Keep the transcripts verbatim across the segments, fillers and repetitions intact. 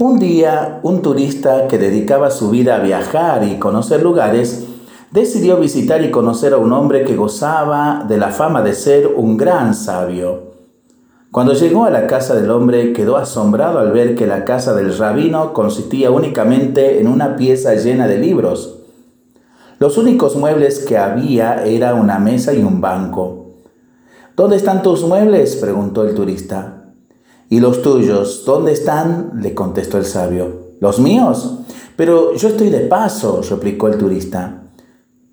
Un día, un turista que dedicaba su vida a viajar y conocer lugares, decidió visitar y conocer a un hombre que gozaba de la fama de ser un gran sabio. Cuando llegó a la casa del hombre, quedó asombrado al ver que la casa del rabino consistía únicamente en una pieza llena de libros. Los únicos muebles que había era una mesa y un banco. «¿Dónde están tus muebles?», preguntó el turista. «¿Y los tuyos, dónde están?», le contestó el sabio. «¿Los míos? Pero yo estoy de paso», replicó el turista.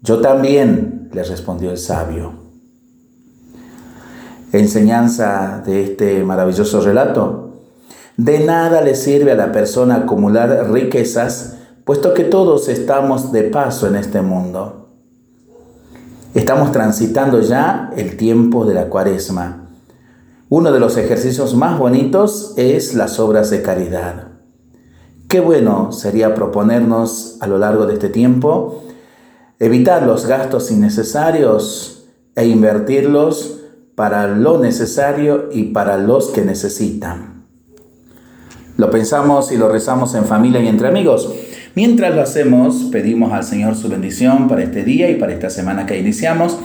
«Yo también», le respondió el sabio. Enseñanza de este maravilloso relato. De nada le sirve a la persona acumular riquezas, puesto que todos estamos de paso en este mundo. Estamos transitando ya el tiempo de la Cuaresma. Uno de los ejercicios más bonitos es las obras de caridad. Qué bueno sería proponernos a lo largo de este tiempo evitar los gastos innecesarios e invertirlos para lo necesario y para los que necesitan. Lo pensamos y lo rezamos en familia y entre amigos. Mientras lo hacemos, pedimos al Señor su bendición para este día y para esta semana que iniciamos.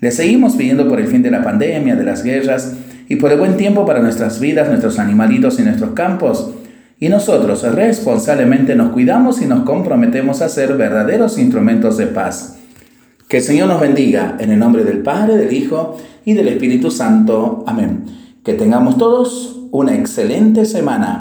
Le seguimos pidiendo por el fin de la pandemia, de las guerras, y por el buen tiempo para nuestras vidas, nuestros animalitos y nuestros campos. Y nosotros responsablemente nos cuidamos y nos comprometemos a ser verdaderos instrumentos de paz. Que el Señor nos bendiga, en el nombre del Padre, del Hijo y del Espíritu Santo. Amén. Que tengamos todos una excelente semana.